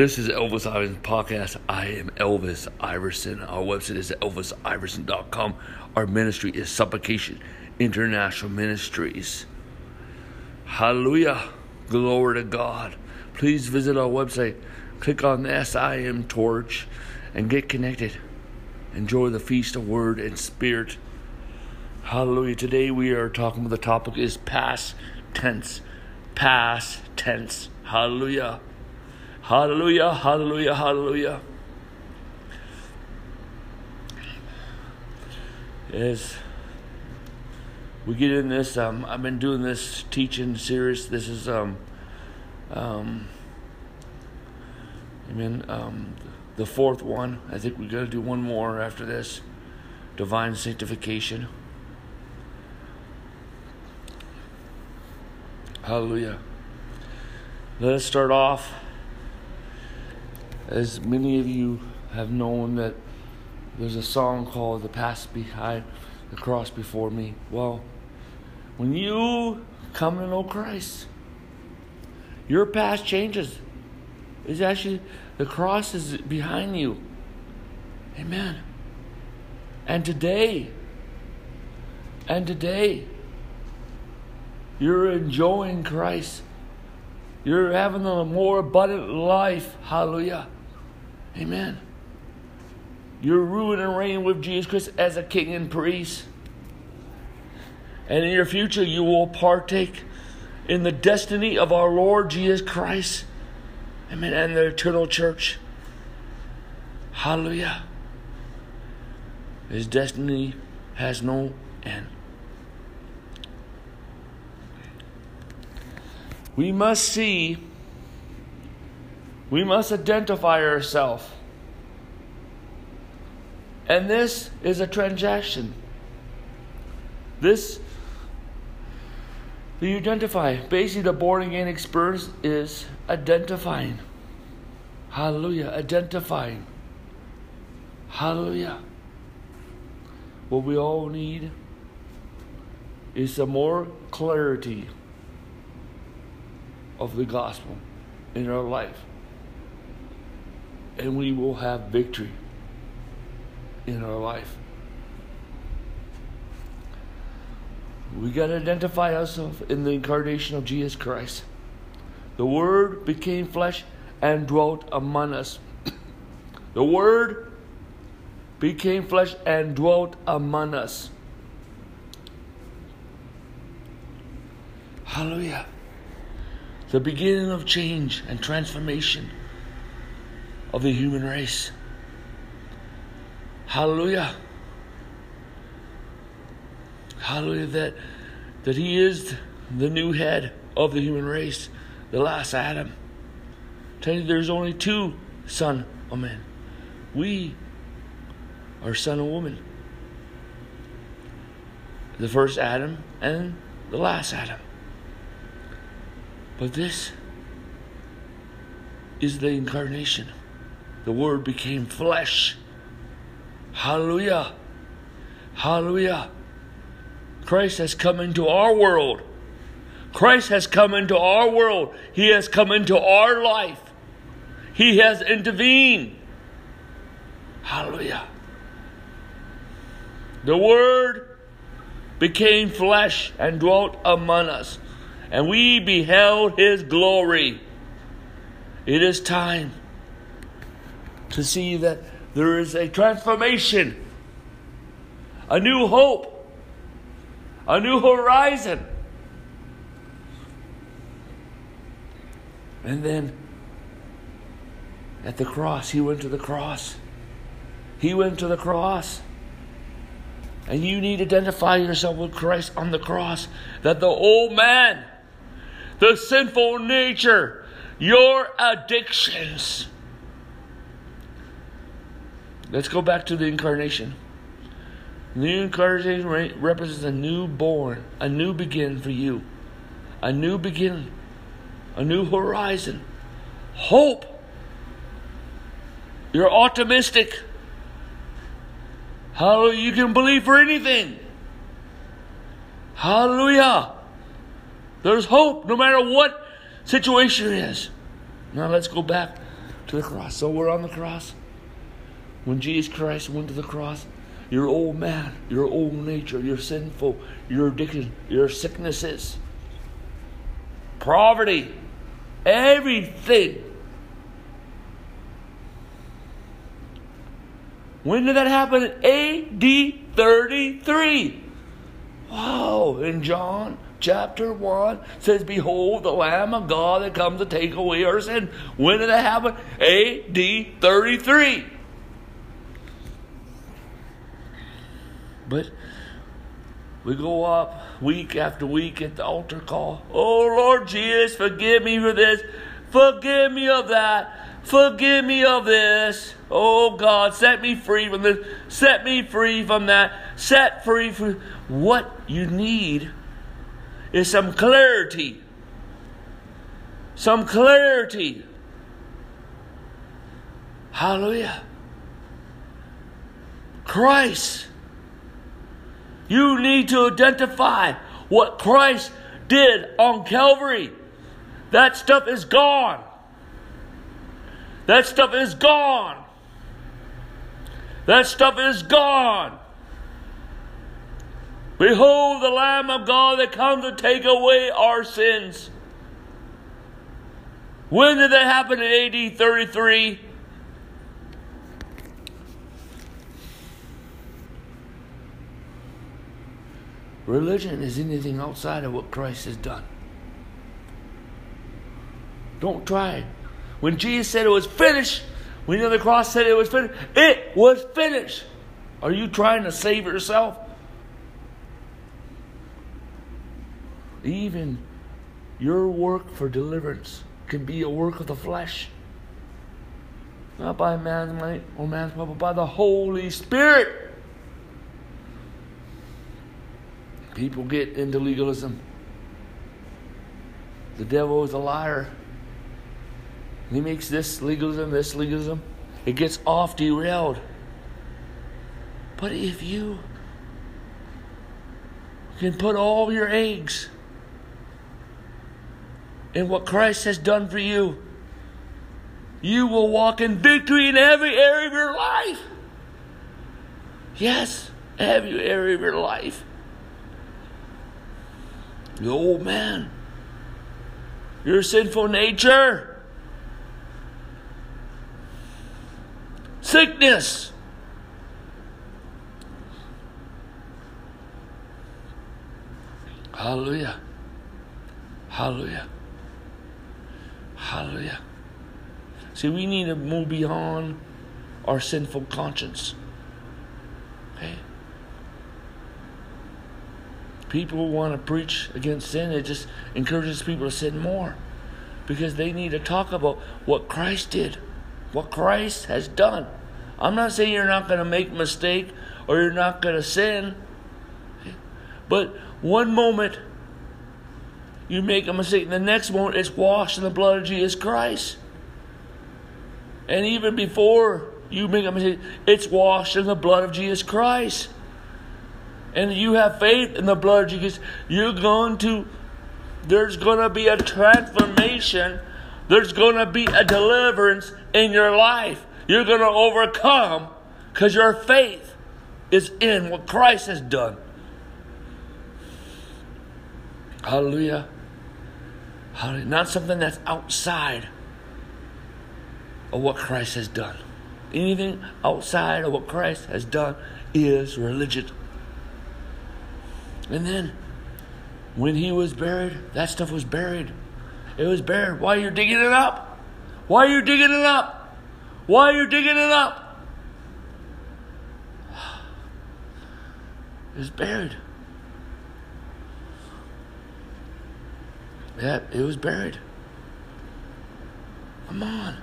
This is Elvis Iverson Podcast. I am Elvis Iverson. Our website is elvisiverson.com. Our ministry is Supplication International Ministries. Hallelujah. Glory to God. Please visit our website. Click on the SIM Torch and get connected. Enjoy the feast of word and spirit. Hallelujah. Today we are talking about the topic is past tense. Past tense. Hallelujah. Hallelujah, hallelujah, hallelujah. As we get in this, I've been doing this teaching series. This is, the fourth one. I think we got to do one more after this. Divine sanctification. Hallelujah. Let us start off. As many of you have known that there's a song called The Past Behind, The Cross Before Me. Well, when you come to know Christ, your past changes. It's actually, the cross is behind you. Amen. And today, you're enjoying Christ. You're having a more abundant life. Hallelujah. Amen. You're ruling and reigning with Jesus Christ as a king and priest. And in your future, you will partake in the destiny of our Lord Jesus Christ. Amen. And the eternal church. Hallelujah. His destiny has no end. We must identify ourselves. And this is a transaction. This, you identify. Basically, the born again experience is identifying. Hallelujah. Identifying. Hallelujah. What we all need is some more clarity of the gospel in our life. And we will have victory in our life. We got to identify ourselves in the incarnation of Jesus Christ. The Word became flesh and dwelt among us. The Word became flesh and dwelt among us. Hallelujah. The beginning of change and transformation of the human race. Hallelujah. Hallelujah, that he is the new head of the human race, the last Adam. Tell you there's only two son of man. We are son of woman. The first Adam and the last Adam. But this is the incarnation. The Word became flesh. Hallelujah. Hallelujah. Christ has come into our world. Christ has come into our world. He has come into our life. He has intervened. Hallelujah. The Word became flesh and dwelt among us. And we beheld His glory. It is time to see that there is a transformation, a new hope, a new horizon. And then at the cross, He went to the cross. He went to the cross. And you need to identify yourself with Christ on the cross. That the old man, the sinful nature, your addictions. Let's go back to the incarnation. The new incarnation represents a new born, a new beginning for you. A new beginning, a new horizon, hope. You're optimistic. Hallelujah, you can believe for anything. Hallelujah. There's hope no matter what situation it is. Now let's go back to the cross. So we're on the cross. When Jesus Christ went to the cross, your old man, your old nature, your sinful, your addiction, your sicknesses, poverty, everything. When did that happen? A.D. 33. Wow. In John chapter 1 says, "Behold, the Lamb of God that comes to take away our sin." When did that happen? A.D. 33. But we go up week after week at the altar call. "Oh, Lord Jesus, forgive me for this. Forgive me of that. Forgive me of this. Oh, God, set me free from this. Set me free from that. Set free from..." What you need is some clarity. Some clarity. Hallelujah. Christ. You need to identify what Christ did on Calvary. That stuff is gone. That stuff is gone. That stuff is gone. Behold the Lamb of God that comes to take away our sins. When did that happen? In AD 33. Religion is anything outside of what Christ has done. Don't try. When Jesus said it was finished, when the cross said it was finished, it was finished. Are you trying to save yourself? Even your work for deliverance can be a work of the flesh. Not by man's might or man's power, but by the Holy Spirit. People get into legalism. The devil is a liar. He makes this legalism. It gets off derailed. But if you can put all your eggs in what Christ has done for you, you will walk in victory in every area of your life. Yes, every area of your life. The old man, your sinful nature, sickness, hallelujah, hallelujah, hallelujah. See, we need to move beyond our sinful conscience. Okay? People want to preach against sin. It just encourages people to sin more because they need to talk about what Christ did, what Christ has done. I'm not saying you're not going to make a mistake or you're not going to sin. But one moment you make a mistake, and the next moment it's washed in the blood of Jesus Christ. And even before you make a mistake, it's washed in the blood of Jesus Christ. And you have faith in the blood of Jesus, there's going to be a transformation. There's going to be a deliverance in your life. You're going to overcome because your faith is in what Christ has done. Hallelujah. Hallelujah. Not something that's outside of what Christ has done. Anything outside of what Christ has done is religion. And then, when he was buried, that stuff was buried. It was buried. Why are you digging it up? Why are you digging it up? Why are you digging it up? It was buried. Yeah, it was buried. Come on.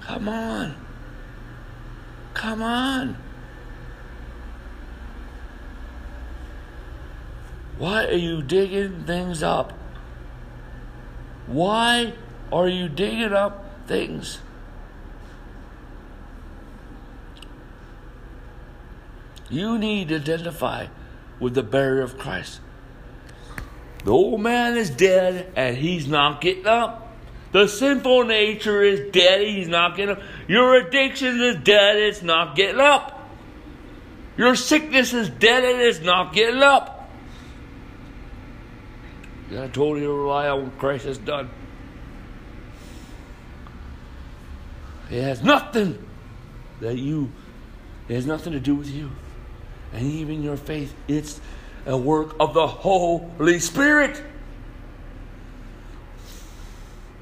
Come on. Come on. Why are you digging things up? Why are you digging up things? You need to identify with the burial of Christ. The old man is dead and he's not getting up. The sinful nature is dead. He's not getting up. Your addiction is dead. It's not getting up. Your sickness is dead. It is not getting up. You got to totally rely on what Christ has done. It has nothing that you... It has nothing to do with you. And even your faith, it's a work of the Holy Spirit.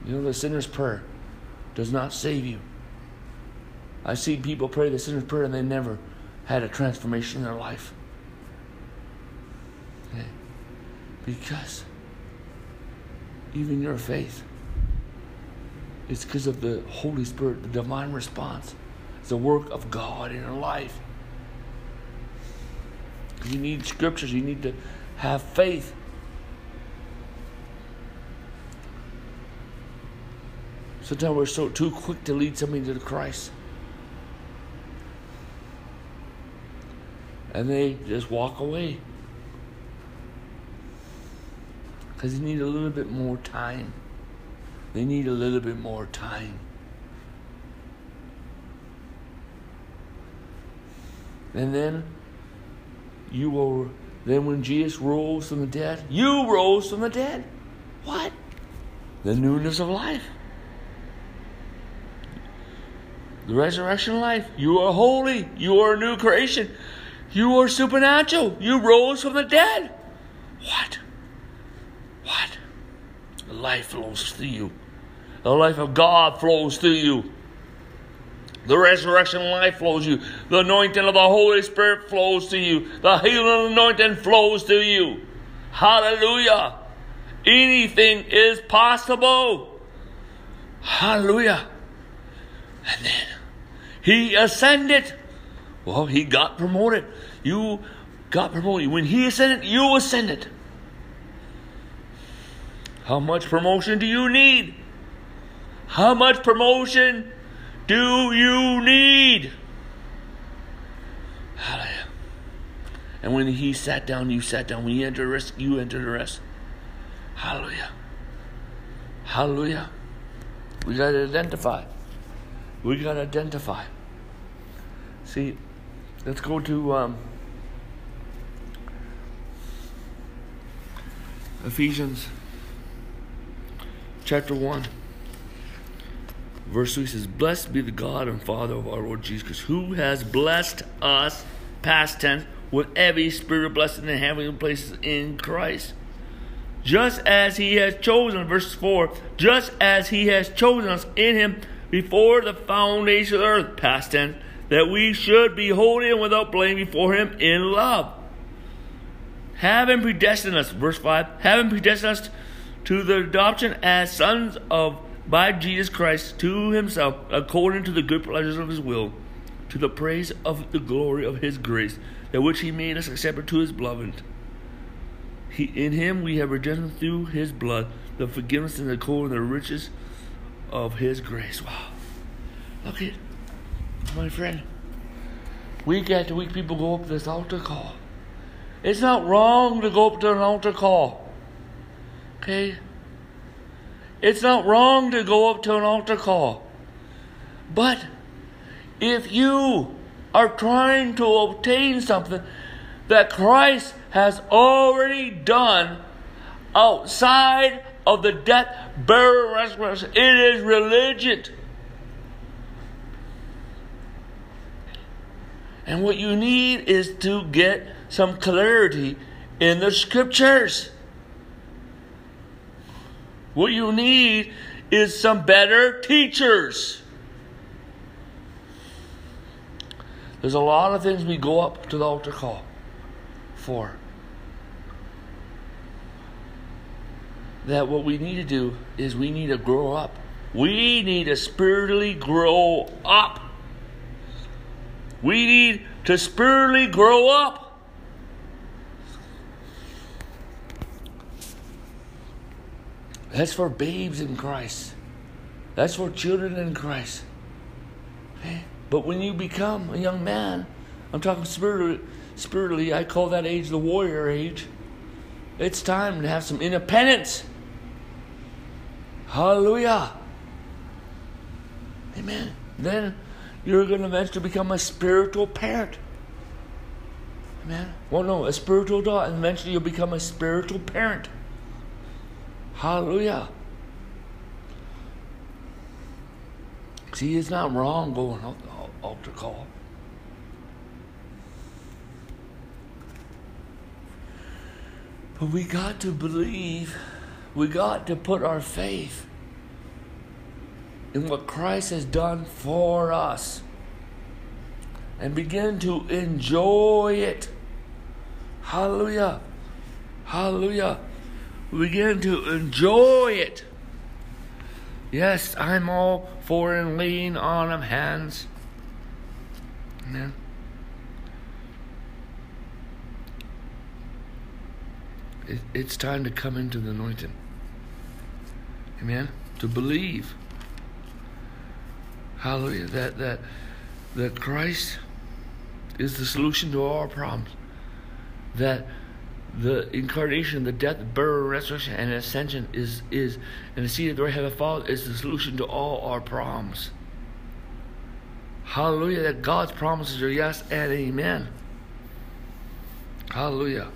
You know, the sinner's prayer does not save you. I've seen people pray the sinner's prayer and they never had a transformation in their life. Okay? Because even your faith, it's because of the Holy Spirit, the divine response. It's the work of God in your life. You need scriptures. You need to have faith. Sometimes we're so too quick to lead somebody to Christ. And they just walk away. Because they need a little bit more time. They need a little bit more time. And then you will. Then when Jesus rose from the dead, you rose from the dead. What? The newness of life. The resurrection life. You are holy. You are a new creation. You are supernatural. You rose from the dead. What? What? The life flows through you. The life of God flows through you. The resurrection life flows to you. The anointing of the Holy Spirit flows to you. The healing anointing flows to you. Hallelujah. Anything is possible. Hallelujah. And then he ascended. Well, he got promoted. You got promoted. When he ascended, you ascended. How much promotion do you need? How much promotion do you need? Hallelujah. And when he sat down, you sat down. When he entered rest, you entered the rest. Hallelujah. Hallelujah. We got to identify. We got to identify. See, let's go to Ephesians chapter 1. Verse 3 says, "Blessed be the God and Father of our Lord Jesus Christ, who has blessed us," past tense, "with every spiritual blessing in heavenly places in Christ. Just as he has chosen," verse 4, "just as he has chosen us in him before the foundation of the earth," past tense, "that we should be holy and without blame before him in love. Having predestined us," verse 5, "having predestined us to the adoption as sons of by Jesus Christ to himself, according to the good pleasures of his will, to the praise of the glory of his grace, that which he made us accepted to his beloved. In him we have redemption through his blood, the forgiveness and the glory and the riches of his grace." Wow. Look at my friend. Week after week people go up to this altar call. It's not wrong to go up to an altar call. Okay? It's not wrong to go up to an altar call. But if you are trying to obtain something that Christ has already done outside of the death, burial, resurrection, it is religion. And what you need is to get some clarity in the scriptures. What you need is some better teachers. There's a lot of things we go up to the altar call for. That what we need to do is we need to grow up. We need to spiritually grow up. We need to spiritually grow up. That's for babes in Christ. That's for children in Christ. Okay? But when you become a young man, I'm talking spiritually, I call that age the warrior age. It's time to have some independence. Hallelujah. Amen. Then you're going to eventually become a spiritual parent. Amen. Well, no, a spiritual adult, and eventually you'll become a spiritual parent. Hallelujah. See, it's not wrong going on the altar call. But we got to believe, we got to put our faith in what Christ has done for us and begin to enjoy it. Hallelujah. Hallelujah. We begin to enjoy it. Yes, I'm all for and lean on them hands. Amen. It's time to come into the anointing. Amen. To believe. Hallelujah. That Christ is the solution to all our problems. That the incarnation, the death, burial, resurrection, and ascension is and the seat of the right hand of the Father is the solution to all our problems. Hallelujah. That God's promises are yes and amen. Hallelujah.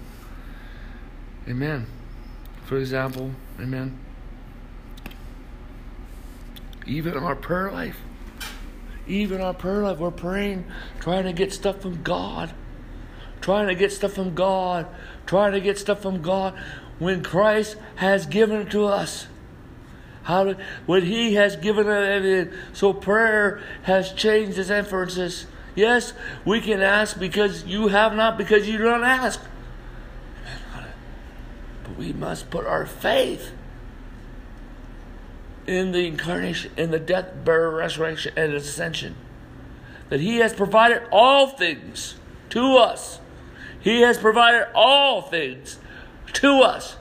Amen. For example, amen. Even our prayer life, we're praying, trying to get stuff from God, when Christ has given it to us. When He has given it, so prayer has changed its emphasis. Yes, we can ask because you have not, because you don't ask. But we must put our faith in the incarnation, in the death, burial, resurrection, and ascension. That He has provided all things to us. He has provided all things to us.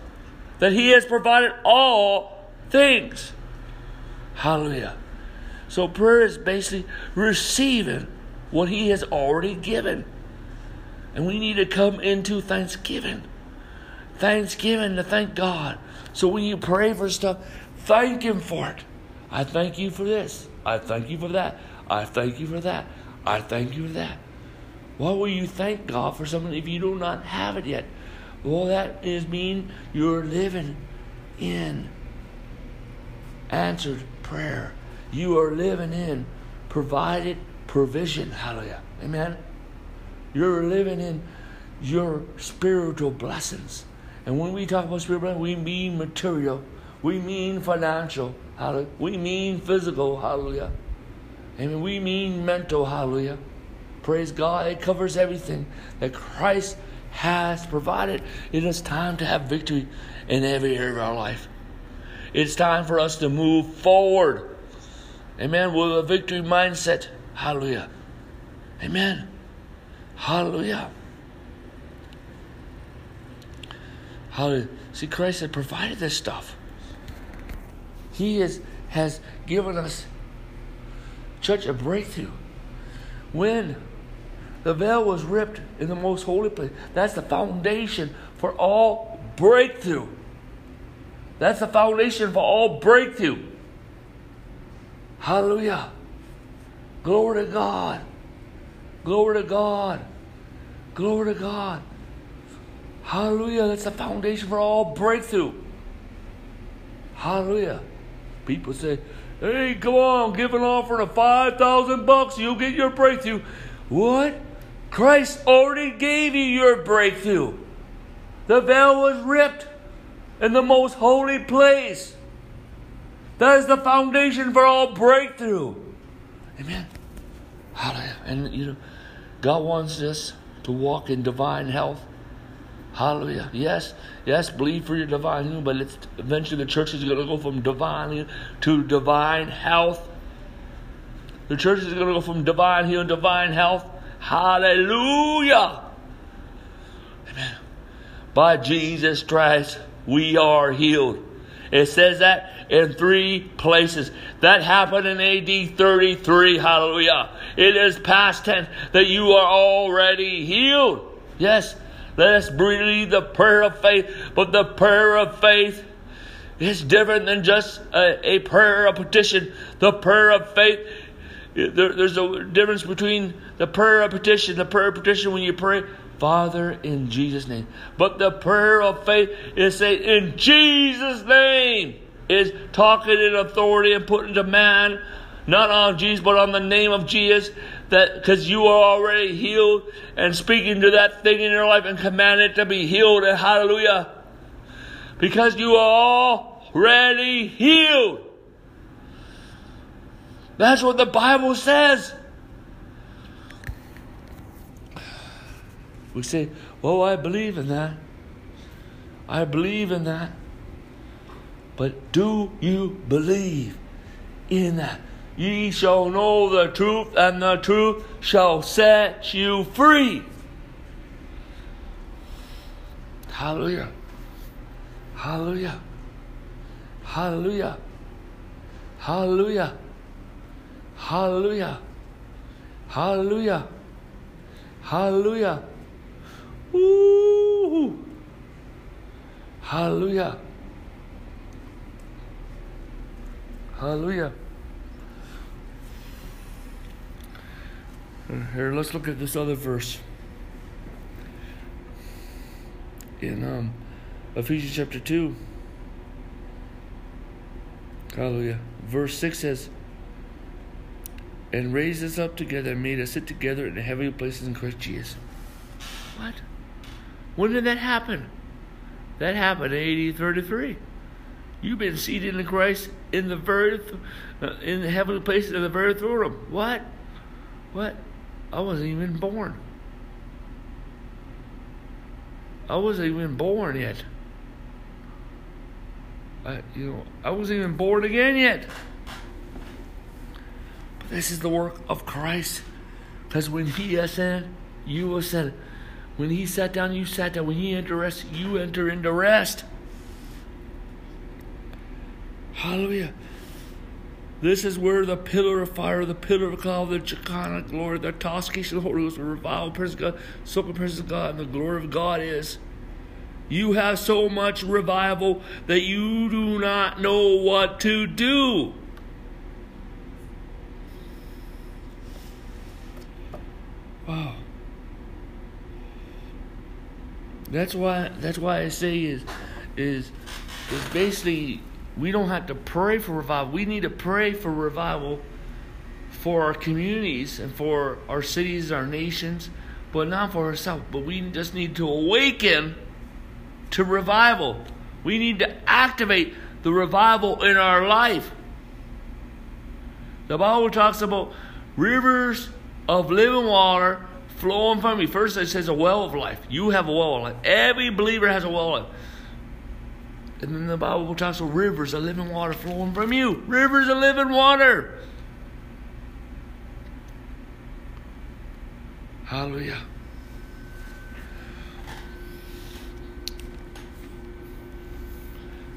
That He has provided all things. Hallelujah. So prayer is basically receiving what He has already given. And we need to come into thanksgiving. Thanksgiving to thank God. So when you pray for stuff, thank Him for it. I thank you for this. I thank you for that. I thank you for that. I thank you for that. Why will you thank God for something if you do not have it yet? Well, that is mean you're living in answered prayer. You are living in provided provision. Hallelujah. Amen. You're living in your spiritual blessings. And when we talk about spiritual blessings, we mean material. We mean financial, hallelujah. We mean physical, hallelujah. And we mean mental, hallelujah. Praise God, it covers everything that Christ has provided. It is time to have victory in every area of our life. It's time for us to move forward. Amen, with a victory mindset, hallelujah. Amen, hallelujah. Hallelujah. See, Christ had provided this stuff. He has given us, church, a breakthrough. When the veil was ripped in the most holy place, that's the foundation for all breakthrough. That's the foundation for all breakthrough. Hallelujah. Glory to God. Glory to God. Glory to God. Hallelujah. That's the foundation for all breakthrough. Hallelujah. People say, hey, come on, give an offering of $5,000. You'll get your breakthrough. What? Christ already gave you your breakthrough. The veil was ripped in the most holy place. That is the foundation for all breakthrough. Amen. Hallelujah. And God wants us to walk in divine health. Hallelujah. Yes, believe for your divine healing, but eventually the church is going to go from divine healing to divine health. The church is going to go from divine healing to divine health. Hallelujah. Amen. By Jesus Christ, we are healed. It says that in three places. That happened in AD 33. Hallelujah. It is past tense that you are already healed. Yes. Let us breathe the prayer of faith. But the prayer of faith is different than just a prayer of petition. The prayer of faith There's a difference between the prayer of petition. The prayer of petition, when you pray, Father, in Jesus' name. But the prayer of faith is saying, in Jesus' name, is talking in authority and putting demand, not on Jesus, but on the name of Jesus, that because you are already healed, and speaking to that thing in your life and command it to be healed. And hallelujah. Because you are already healed. That's what the Bible says. We say, well, I believe in that. I believe in that. But do you believe in that? Ye shall know the truth, and the truth shall set you free. Hallelujah. Hallelujah. Hallelujah. Hallelujah. Hallelujah. Hallelujah. Hallelujah. Ooh. Hallelujah. Hallelujah. Here, let's look at this other verse. In Ephesians chapter 2. Hallelujah. Verse 6 says, and raised us up together and made us sit together in the heavenly places in Christ Jesus. What? When did that happen? That happened in AD 33. You've been seated in Christ in the heavenly places in the very throne room. What? What? I wasn't even born. I wasn't even born yet. I wasn't even born again yet. But this is the work of Christ. Because when He ascended, you ascended. When He sat down, you sat down. When He entered rest, you enter into rest. Hallelujah. This is where the pillar of fire, the pillar of cloud, the Shekinah glory, the intoxication of the Holy Ghost, the revival of the presence of God, soaking presence of God, and the glory of God is. You have so much revival that you do not know what to do. Wow. That's why I say is basically, we don't have to pray for revival. We need to pray for revival for our communities and for our cities, our nations, but not for ourselves. But we just need to awaken to revival. We need to activate the revival in our life. The Bible talks about rivers of living water flowing from me. First, it says a well of life. You have a well of life. Every believer has a well of life. And then the Bible talks about rivers of living water flowing from you. Rivers of living water. Hallelujah.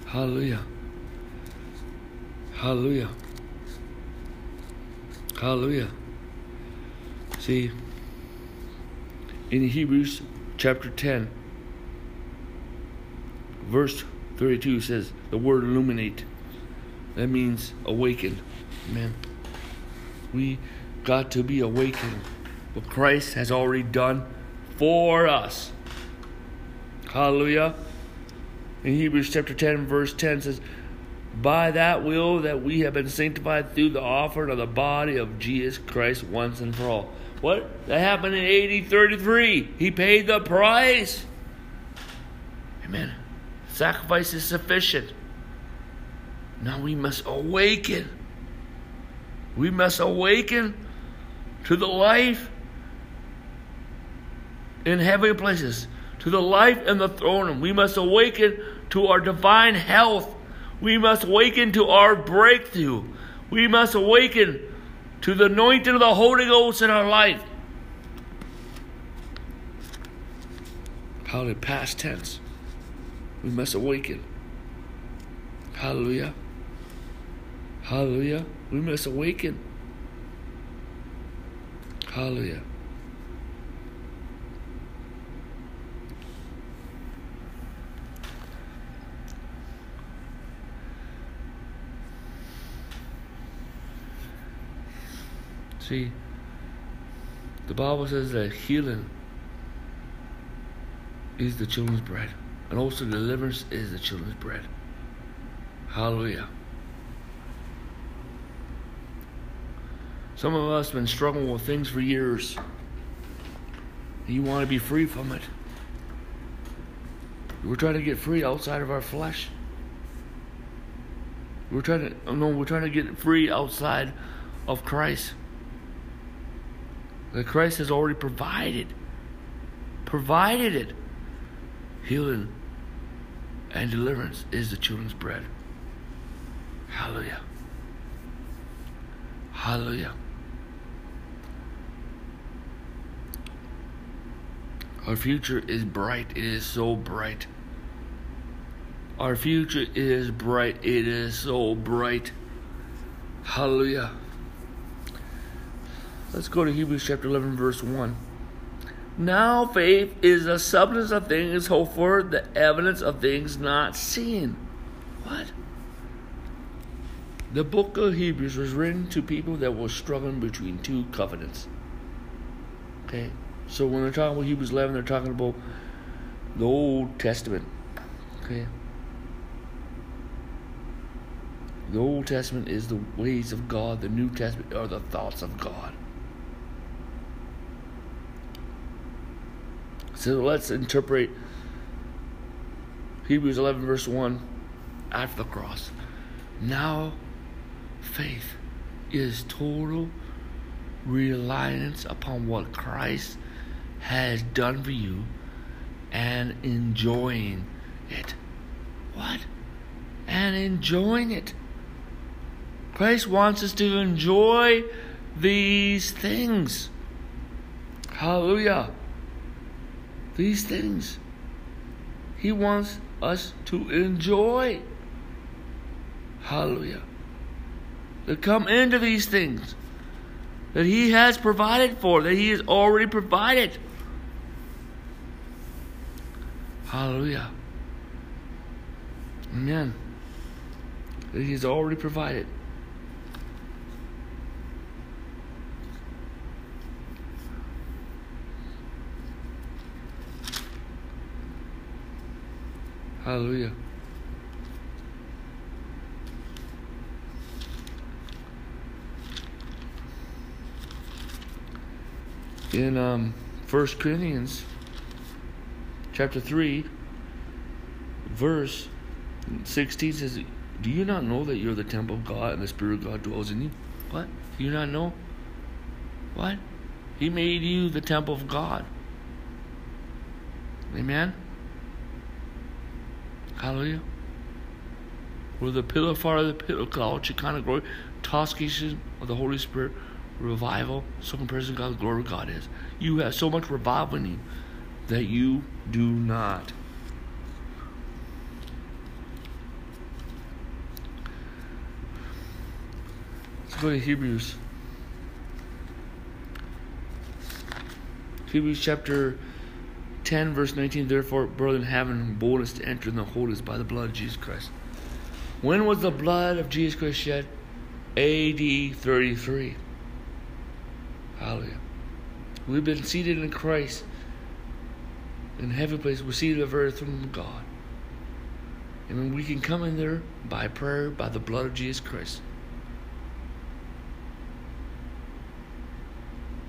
Hallelujah. Hallelujah. Hallelujah. See, in Hebrews chapter 10, verse 32 says the word illuminate. That means awaken. Amen. We got to be awakened. What Christ has already done for us. Hallelujah. In Hebrews chapter 10 verse 10 says, by that will that we have been sanctified through the offering of the body of Jesus Christ once and for all. What? That happened in AD 33. He paid the price. Amen. Sacrifice is sufficient. Now we must awaken. We must awaken to the life in heavenly places, to the life in the throne room. We must awaken to our divine health. We must awaken to our breakthrough. We must awaken to the anointing of the Holy Ghost in our life. Hallelujah. Past tense. We must awaken. Hallelujah. Hallelujah. We must awaken. Hallelujah. See, the Bible says that healing is the children's bread, and also deliverance is the children's bread. Hallelujah. Some of us have been struggling with things for years. You want to be free from it. We're trying to get free outside of our flesh. We're trying to get free outside of Christ. That Christ has already provided it. Healing and deliverance is the children's bread. Hallelujah. Hallelujah. Our future is bright. It is so bright. Our future is bright. It is so bright. Hallelujah. Let's go to Hebrews chapter 11, verse 1. Now faith is the substance of things hoped for, the evidence of things not seen. What? The book of Hebrews was written to people that were struggling between two covenants. Okay? So when they're talking about Hebrews 11, they're talking about the Old Testament. Okay? The Old Testament is the ways of God. The New Testament are the thoughts of God. So let's interpret Hebrews 11 verse 1 after the cross. Now faith is total reliance upon what Christ has done for you and enjoying it. What? And enjoying it. Christ wants us to enjoy these things. Hallelujah. These things. He wants us to enjoy. Hallelujah. To come into these things that He has provided for, that He has already provided. Hallelujah. Amen. That He has already provided. Hallelujah. In 1 Corinthians chapter 3 verse 16 says, do you not know that you're the temple of God and the Spirit of God dwells in you? What? Do you not know? What? He made you the temple of God. Amen? Hallelujah. Where the pillar of fire, the pillar of cloud, Shekinah glory, toskies of the Holy Spirit, revival, so comparison of God, the glory of God is. You have so much revival in you that you do not. Let's go to Hebrews. Hebrews chapter 10 verse 19, therefore, brethren, having boldness to enter in the holiest by the blood of Jesus Christ. When was the blood of Jesus Christ shed? A.D. 33. Hallelujah. We've been seated in Christ in heavenly place. We're seated at the very throne of God. And when we can come in there by prayer, by the blood of Jesus Christ.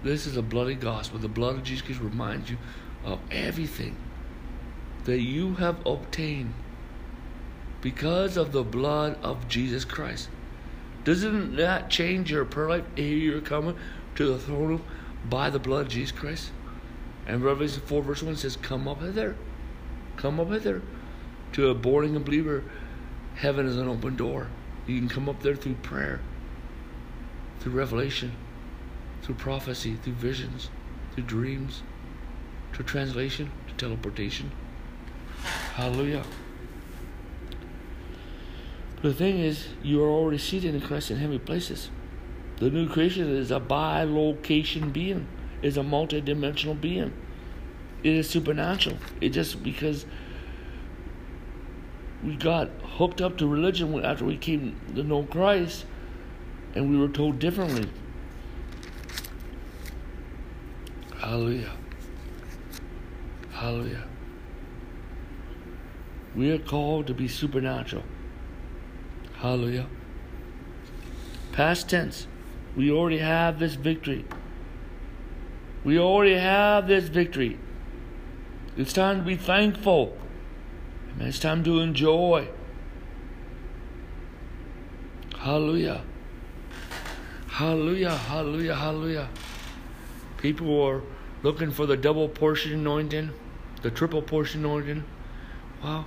This is a bloody gospel. The blood of Jesus Christ reminds you of everything that you have obtained because of the blood of Jesus Christ. Doesn't that change your prayer life? You're coming to the throne room by the blood of Jesus Christ. And Revelation 4 verse 1 says, come up hither. Come up hither. To a born again believer, heaven is an open door. You can come up there through prayer, through revelation, through prophecy, through visions, through dreams, to translation, to teleportation. Hallelujah. But the thing is, you are already seated in Christ in heavenly places. The new creation is a bi-location being. It's a multi-dimensional being. It is supernatural. It just because we got hooked up to religion after we came to know Christ and we were told differently. Hallelujah. Hallelujah. We are called to be supernatural. Hallelujah. Past tense. We already have this victory. We already have this victory. It's time to be thankful. Amen. It's time to enjoy. Hallelujah. Hallelujah. Hallelujah. Hallelujah. People are looking for the double portion anointing, the triple portion anointing. Wow.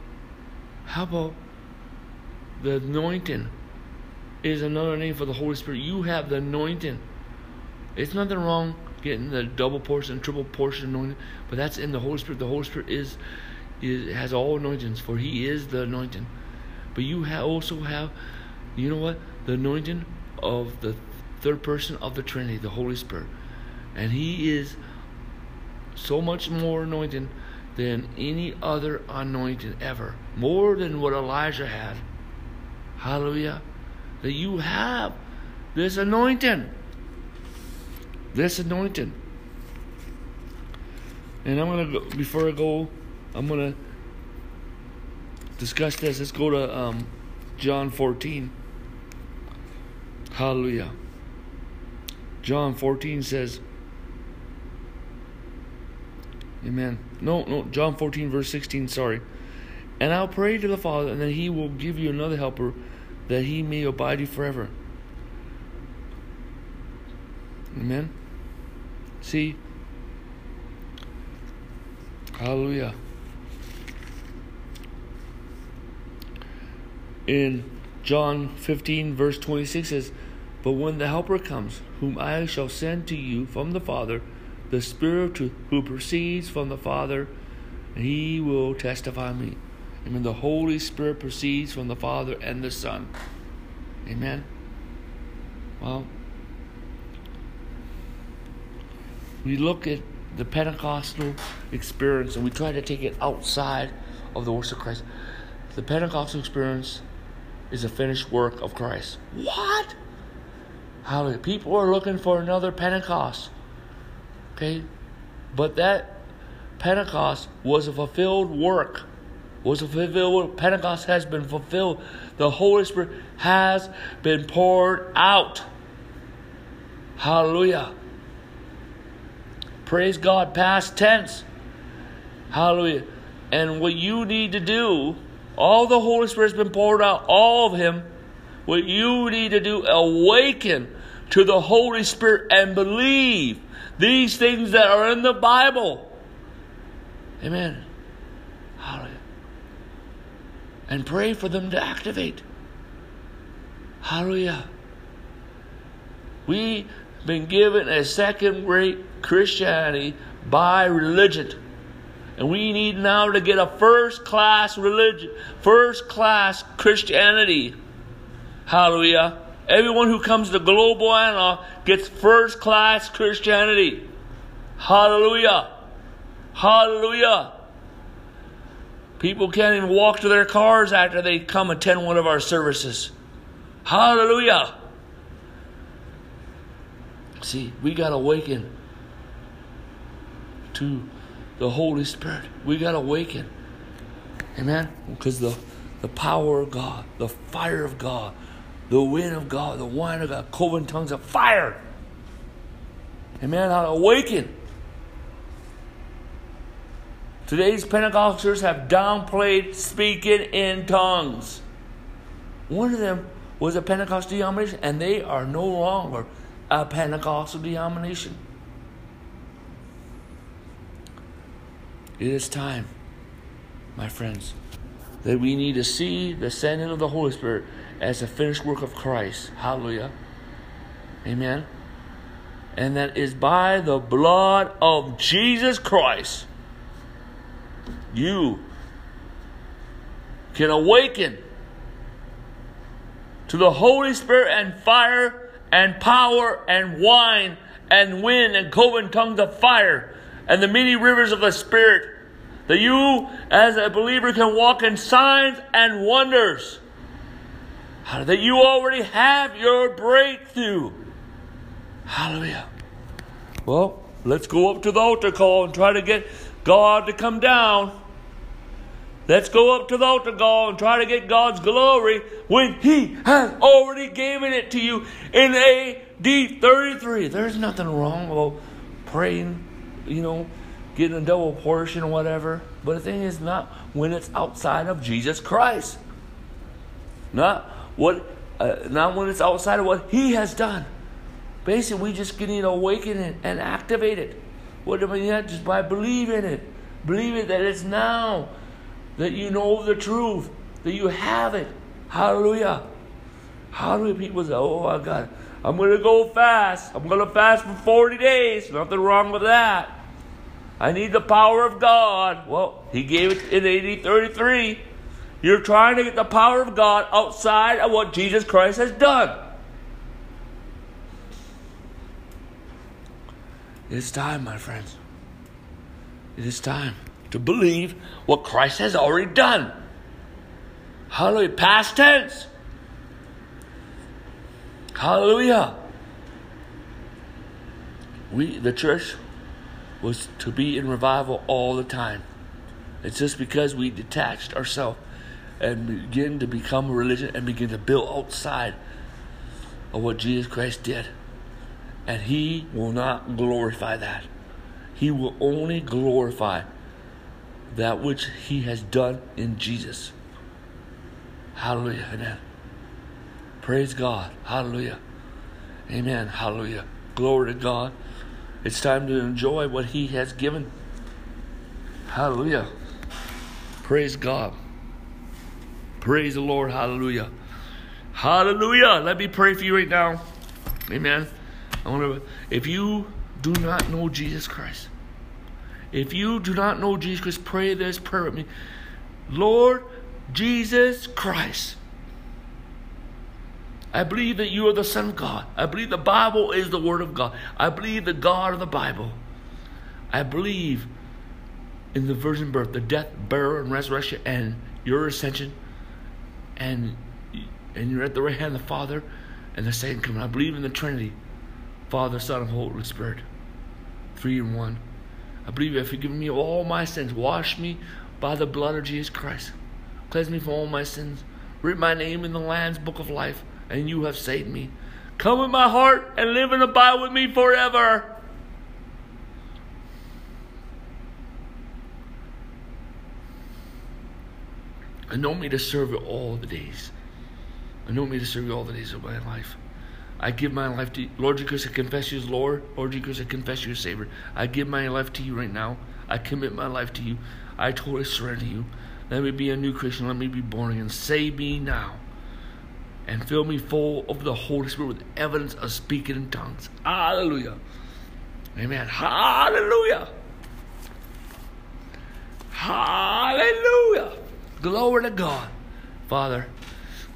How about the anointing is another name for the Holy Spirit? You have the anointing. It's nothing wrong getting the double portion, triple portion anointing, but that's in the Holy Spirit. The Holy Spirit has all anointings, for He is the anointing. But you also have, you know what, the anointing of the third person of the Trinity, the Holy Spirit, and He is so much more anointing than any other anointing ever, more than what Elijah had. Hallelujah. That you have this anointing. This anointing. And I'm going to discuss this. Let's go to John 14. Hallelujah. John 14 says, amen. John 14 verse 16, sorry. And I'll pray to the Father, and then He will give you another helper, that He may abide you forever. Amen. See? Hallelujah. In John 15 verse 26 says, but when the Helper comes, whom I shall send to you from the Father, the Spirit who proceeds from the Father, He will testify me. Amen. The Holy Spirit proceeds from the Father and the Son. Amen. Well, we look at the Pentecostal experience and we try to take it outside of the works of Christ. The Pentecostal experience is a finished work of Christ. What? Hallelujah. People are looking for another Pentecost. Okay? But that Pentecost was a fulfilled work. Pentecost has been fulfilled. The Holy Spirit has been poured out. Hallelujah. Praise God. Past tense. Hallelujah. And what you need to do, all the Holy Spirit has been poured out, all of Him. What you need to do, awaken to the Holy Spirit and believe these things that are in the Bible. Amen. Hallelujah. And pray for them to activate. Hallelujah. We've been given a second-rate Christianity by religion. And we need now to get a first-class religion, first-class Christianity. Hallelujah. Everyone who comes to Global Anaheim gets first-class Christianity. Hallelujah. Hallelujah. People can't even walk to their cars after they come attend one of our services. Hallelujah. See, we got to awaken to the Holy Spirit. We got to awaken. Amen? Because the power of God, the fire of God, the wind of God, the wine of God, cloven tongues of fire. Amen? How to awaken. Today's Pentecostals have downplayed speaking in tongues. One of them was a Pentecostal denomination, and they are no longer a Pentecostal denomination. It is time, my friends, that we need to see the sending of the Holy Spirit as a finished work of Christ. Hallelujah. Amen. And that is by the blood of Jesus Christ. You can awaken to the Holy Spirit and fire and power and wine and wind and cloven tongues of fire and the many rivers of the Spirit, that you as a believer can walk in signs and wonders, that you already have your breakthrough. Hallelujah. Well, Let's go up to the altar call and try to get God to come down. Let's go up to the altar call and try to get God's glory when He has already given it to you in A.D. 33. There's nothing wrong about praying, getting a double portion or whatever. But the thing is not when it's outside of Jesus Christ. Not when it's outside of what He has done. Basically, we just need to awaken it and activate it. What do we mean? Just by believing it. Believe it that it's now that you know the truth, that you have it. Hallelujah. Hallelujah. People say, oh, my God, I'm going to go fast. I'm going to fast for 40 days. Nothing wrong with that. I need the power of God. Well, He gave it in AD 33. You're trying to get the power of God outside of what Jesus Christ has done. It is time, my friends. It is time to believe what Christ has already done. Hallelujah. Past tense. Hallelujah. We, the church, was to be in revival all the time. It's just because we detached ourselves and begin to become a religion and begin to build outside of what Jesus Christ did. And He will not glorify that. He will only glorify that which He has done in Jesus. Hallelujah. Amen. Praise God. Hallelujah. Amen. Hallelujah. Glory to God. It's time to enjoy what He has given. Hallelujah. Praise God. Praise the Lord. Hallelujah. Hallelujah. Let me pray for you right now. Amen. If you do not know Jesus Christ, pray this prayer with me. Lord Jesus Christ, I believe that you are the Son of God. I believe the Bible is the Word of God. I believe the God of the Bible. I believe in the virgin birth, the death, burial, and resurrection, and your ascension, and you're at the right hand of the Father and the second coming. I believe in the Trinity, Father, Son, and Holy Spirit, 3 in 1. I believe you have forgiven me all my sins. Wash me by the blood of Jesus Christ. Cleanse me from all my sins. Write my name in the Lamb's Book of Life, and you have saved me. Come in my heart and live and abide with me forever. Anoint me to serve you all the days. Anoint me to serve you all the days of my life. I give my life to you. Lord Jesus, I confess you as Lord. Lord Jesus, I confess you as Savior. I give my life to you right now. I commit my life to you. I totally surrender to you. Let me be a new Christian. Let me be born again. Save me now. And fill me full of the Holy Spirit with evidence of speaking in tongues. Hallelujah. Amen. Hallelujah. Hallelujah. Glory to God. Father,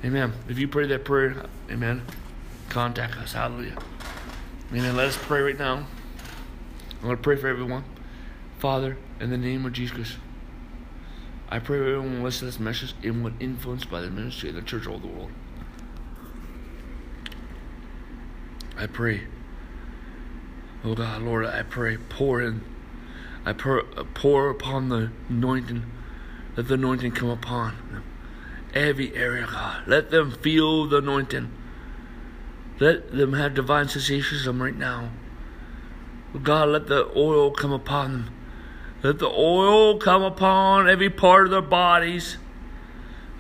amen. If you pray that prayer, amen, contact us. Hallelujah. Amen. Let us pray right now. I'm going to pray for everyone. Father, in the name of Jesus Christ, I pray for everyone who listens to this message and was influenced by the ministry of the church all over the world. I pray, oh God, Lord, I pray, pour upon the anointing. Let the anointing come upon them. Every area, God. Let them feel the anointing. Let them have divine sensationalism right now. God, let the oil come upon them. Let the oil come upon every part of their bodies.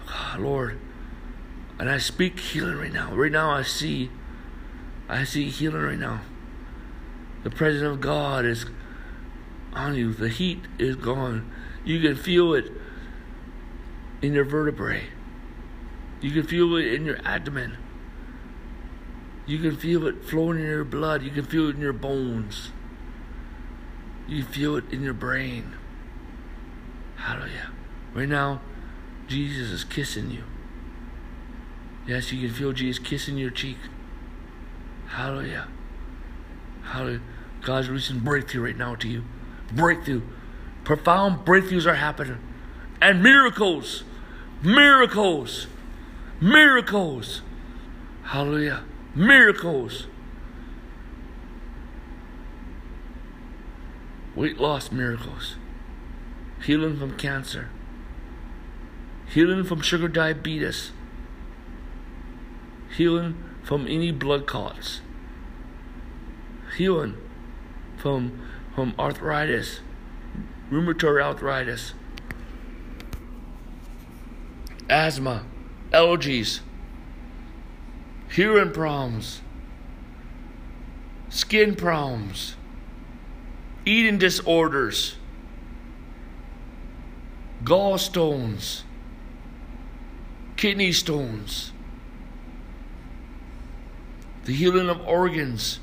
God, Lord. And I speak healing right now. Right now I see healing right now. The presence of God is on you. The heat is gone. You can feel it in your vertebrae. You can feel it in your abdomen. You can feel it flowing in your blood. You can feel it in your bones. You can feel it in your brain. Hallelujah. Right now, Jesus is kissing you. Yes, you can feel Jesus kissing your cheek. Hallelujah. Hallelujah. God's releasing breakthrough right now to you. Breakthrough. Profound breakthroughs are happening. And miracles. Miracles. Miracles. Hallelujah. Miracles. weight loss miracles, healing from cancer, healing from sugar diabetes, healing from any blood clots, healing from arthritis, rheumatoid arthritis, asthma, allergies, hearing problems, skin problems, eating disorders, gallstones, kidney stones, the healing of organs,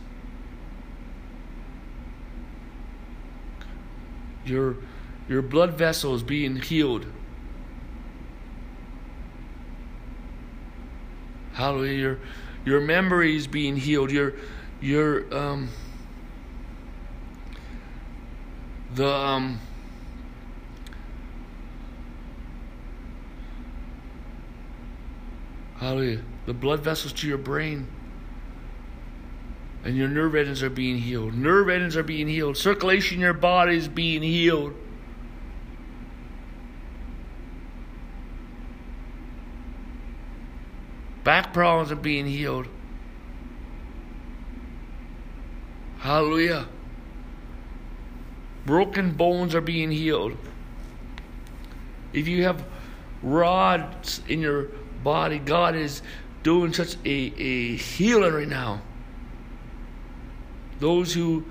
your blood vessels being healed. Hallelujah. Your memories being healed. Hallelujah. The blood vessels to your brain and your nerve endings are being healed. Nerve endings are being healed. Circulation in your body is being healed. Back problems are being healed. Hallelujah. Broken bones are being healed. If you have rods in your body, God is doing such a healing right now. Those who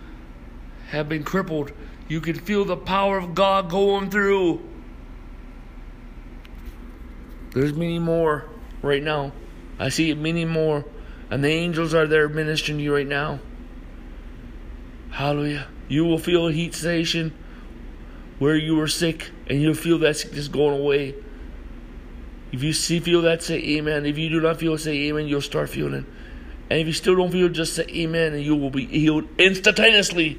have been crippled, you can feel the power of God going through. There's many more right now. I see many more. And the angels are there ministering to you right now. Hallelujah. You will feel a heat sensation where you were sick, and you'll feel that sickness going away. If you feel that, say amen. If you do not feel, say amen. You'll start feeling it. And if you still don't feel, just say amen, and you will be healed instantaneously.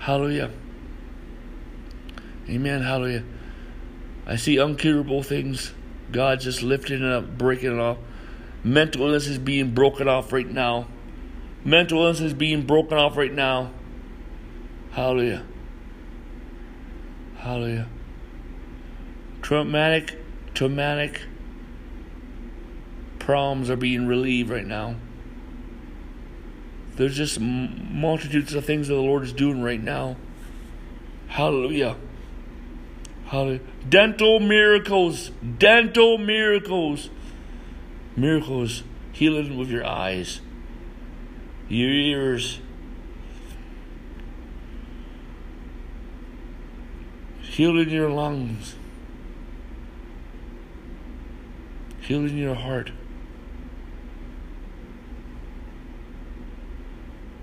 Hallelujah. Amen. Hallelujah. I see uncurable things. God just lifting it up, breaking it off. Mental illness is being broken off right now. Mental illness is being broken off right now. Hallelujah. Hallelujah. Traumatic problems are being relieved right now. There's just multitudes of things that the Lord is doing right now. Hallelujah. Hallelujah. Dental miracles. Miracles. Healing with your eyes, your ears. Healing your lungs. Healing your heart.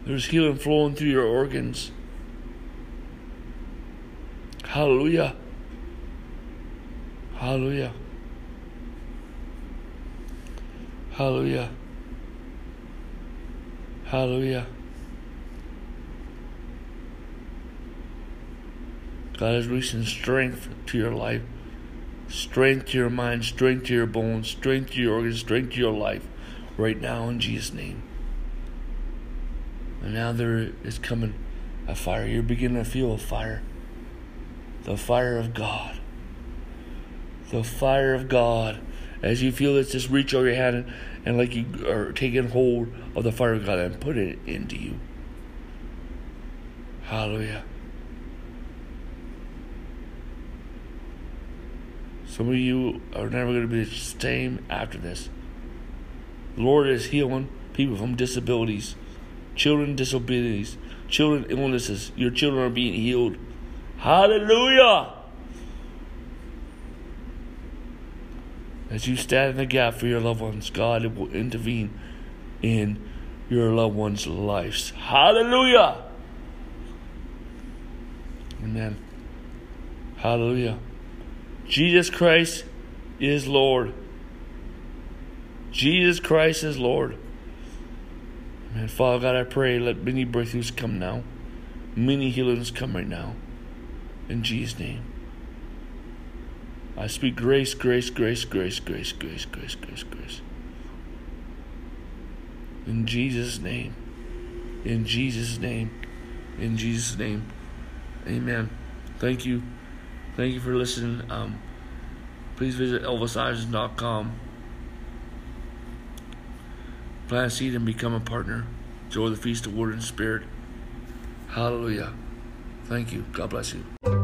There's healing flowing through your organs. Hallelujah. Hallelujah. Hallelujah. Hallelujah. God is releasing strength to your life, strength to your mind, strength to your bones, strength to your organs, strength to your life right now in Jesus' name. And now there is coming a fire. You're beginning to feel a fire. The fire of God. The fire of God. As you feel this, just reach over your hand and like you are taking hold of the fire of God and put it into you. Hallelujah. Some of you are never going to be the same after this. The Lord is healing people from disabilities. Children disabilities, children illnesses. Your children are being healed. Hallelujah. As you stand in the gap for your loved ones, God will intervene in your loved ones' lives. Hallelujah. Amen. Hallelujah. Jesus Christ is Lord. Jesus Christ is Lord. And Father God, I pray, let many breakthroughs come now. Many healings come right now. In Jesus' name. I speak grace. In Jesus' name. In Jesus' name. In Jesus' name. Amen. Thank you. Thank you for listening. Please visit ElvisIverson.com. Plant a seed and become a partner. Enjoy the feast of Word and Spirit. Hallelujah. Thank you. God bless you.